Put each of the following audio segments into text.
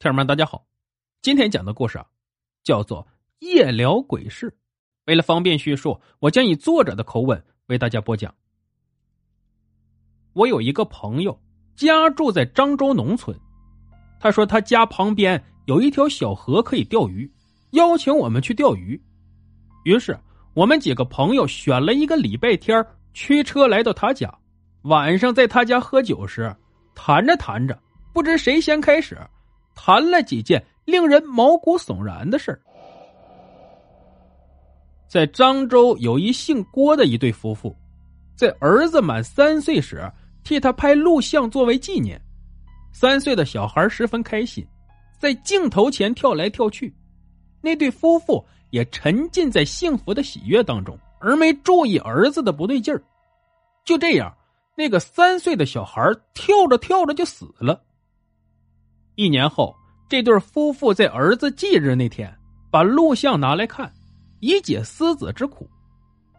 特友们大家好，今天讲的故事叫做夜聊鬼事。为了方便叙述，我将以作者的口吻为大家播讲。我有一个朋友，家住在漳州农村，他说他家旁边有一条小河可以钓鱼，邀请我们去钓鱼。于是我们几个朋友选了一个礼拜天，驱车来到他家。晚上在他家喝酒时，谈着谈着，不知谁先开始谈了几件令人毛骨悚然的事。在漳州有一姓郭的一对夫妇，在儿子满3岁时替他拍录像作为纪念。3岁的小孩十分开心，在镜头前跳来跳去，那对夫妇也沉浸在幸福的喜悦当中，而没注意儿子的不对劲儿。就这样，那个3岁的小孩跳着跳着就死了。1年后，这对夫妇在儿子忌日那天把录像拿来看，以解思子之苦。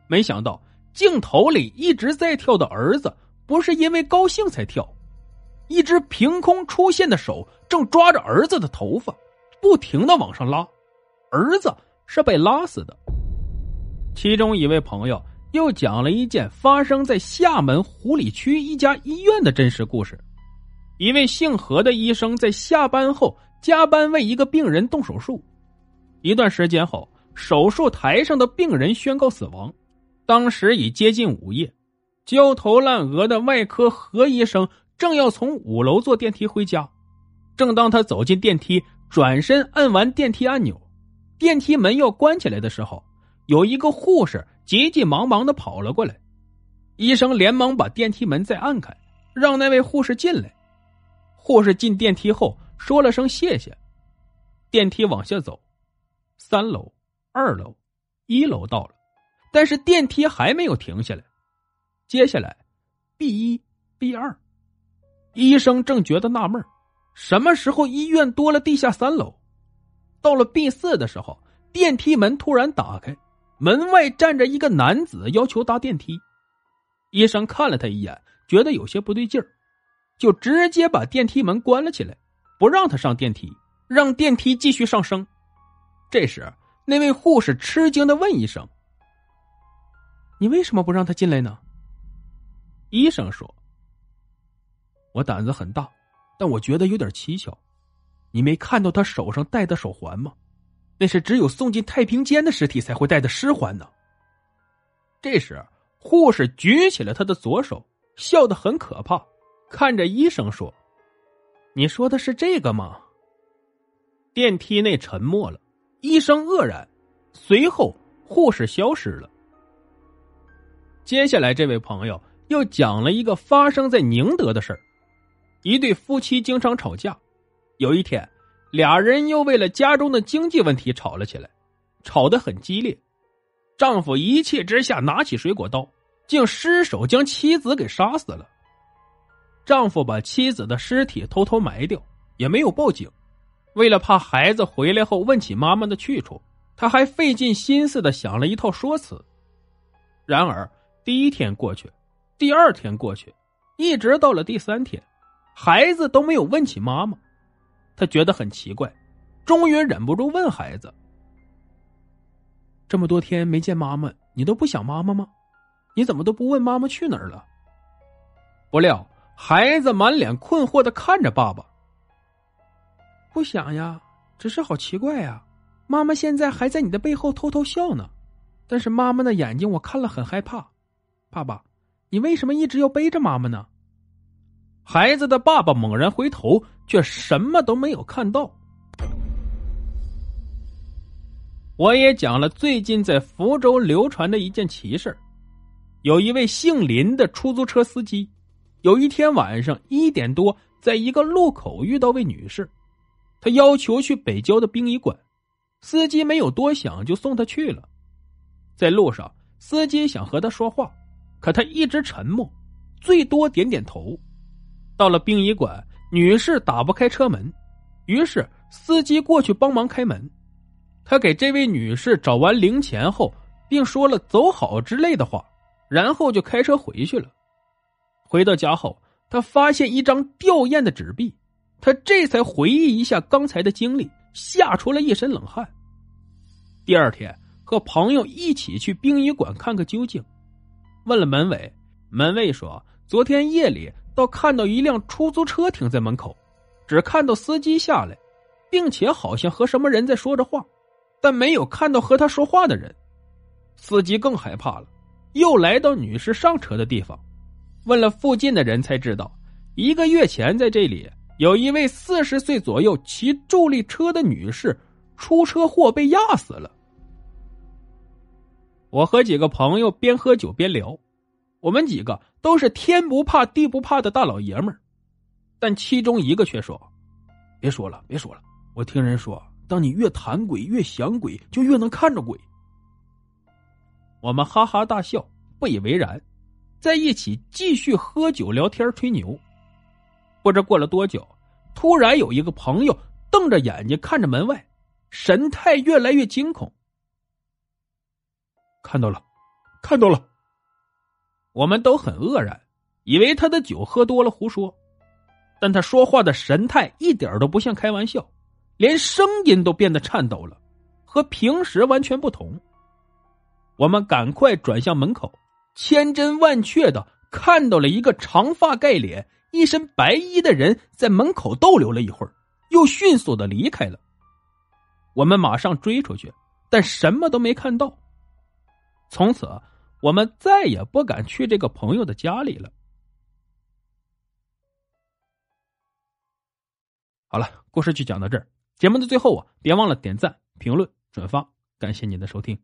没想到镜头里一直在跳的儿子不是因为高兴才跳，一只凭空出现的手正抓着儿子的头发不停地往上拉，儿子是被拉死的。其中一位朋友又讲了一件发生在厦门湖里区一家医院的真实故事。一位姓何的医生在下班后加班为一个病人动手术，一段时间后，手术台上的病人宣告死亡。当时已接近午夜，焦头烂额的外科何医生正要从5楼坐电梯回家，正当他走进电梯，转身按完电梯按钮，电梯门要关起来的时候，有一个护士急急忙忙地跑了过来。医生连忙把电梯门再按开，让那位护士进来。护士进电梯后说了声谢谢，电梯往下走，3楼、2楼、1楼到了，但是电梯还没有停下来。接下来 B1 B2， 医生正觉得纳闷，什么时候医院多了地下3楼。到了 B4 的时候，电梯门突然打开，门外站着一个男子要求搭电梯。医生看了他一眼，觉得有些不对劲儿，就直接把电梯门关了起来，不让他上电梯，让电梯继续上升。这时那位护士吃惊地问医生，你为什么不让他进来呢？医生说，我胆子很大，但我觉得有点蹊跷。你没看到他手上戴的手环吗？那是只有送进太平间的尸体才会戴的尸环呢。这时护士举起了他的左手，笑得很可怕，看着医生说，你说的是这个吗？电梯内沉默了，医生愕然，随后护士消失了。接下来这位朋友又讲了一个发生在宁德的事儿。一对夫妻经常吵架，有一天俩人又为了家中的经济问题吵了起来，吵得很激烈。丈夫一气之下拿起水果刀，竟失手将妻子给杀死了。丈夫把妻子的尸体偷偷埋掉，也没有报警。为了怕孩子回来后问起妈妈的去处，他还费尽心思地想了一套说辞。然而第一天过去，第二天过去，一直到了第3天，孩子都没有问起妈妈。他觉得很奇怪，终于忍不住问孩子，这么多天没见妈妈，你都不想妈妈吗？你怎么都不问妈妈去哪儿了？不料孩子满脸困惑地看着爸爸，不想呀，只是好奇怪呀，妈妈现在还在你的背后偷偷笑呢，但是妈妈的眼睛我看了很害怕。爸爸，你为什么一直要背着妈妈呢？孩子的爸爸猛然回头，却什么都没有看到。我也讲了最近在福州流传的一件奇事。有一位姓林的出租车司机，有一天晚上1点多，在一个路口遇到位女士，他要求去北郊的殡仪馆，司机没有多想就送他去了。在路上，司机想和他说话，可他一直沉默，最多点点头。到了殡仪馆，女士打不开车门，于是司机过去帮忙开门。他给这位女士找完零钱后，并说了走好之类的话，然后就开车回去了。回到家后，他发现一张吊唁的纸币，他这才回忆一下刚才的经历，吓出了一身冷汗。第二天和朋友一起去殡仪馆看个究竟，问了门卫，门卫说昨天夜里倒看到一辆出租车停在门口，只看到司机下来，并且好像和什么人在说着话，但没有看到和他说话的人。司机更害怕了，又来到女士上车的地方，问了附近的人才知道，1个月前在这里有一位40岁左右骑助力车的女士出车祸被压死了。我和几个朋友边喝酒边聊，我们几个都是天不怕地不怕的大老爷们儿，但其中一个却说，别说了，我听人说当你越谈鬼越想鬼就越能看着鬼。我们哈哈大笑，不以为然，在一起继续喝酒聊天吹牛。不知过了多久，突然有一个朋友瞪着眼睛看着门外，神态越来越惊恐。看到了。我们都很愕然，以为他的酒喝多了胡说，但他说话的神态一点都不像开玩笑，连声音都变得颤抖了，和平时完全不同。我们赶快转向门口，千真万确的看到了一个长发盖脸一身白衣的人在门口逗留了一会儿，又迅速的离开了。我们马上追出去，但什么都没看到。从此我们再也不敢去这个朋友的家里了。好了，故事就讲到这儿。节目的最后啊，别忘了点赞、评论、转发，感谢您的收听。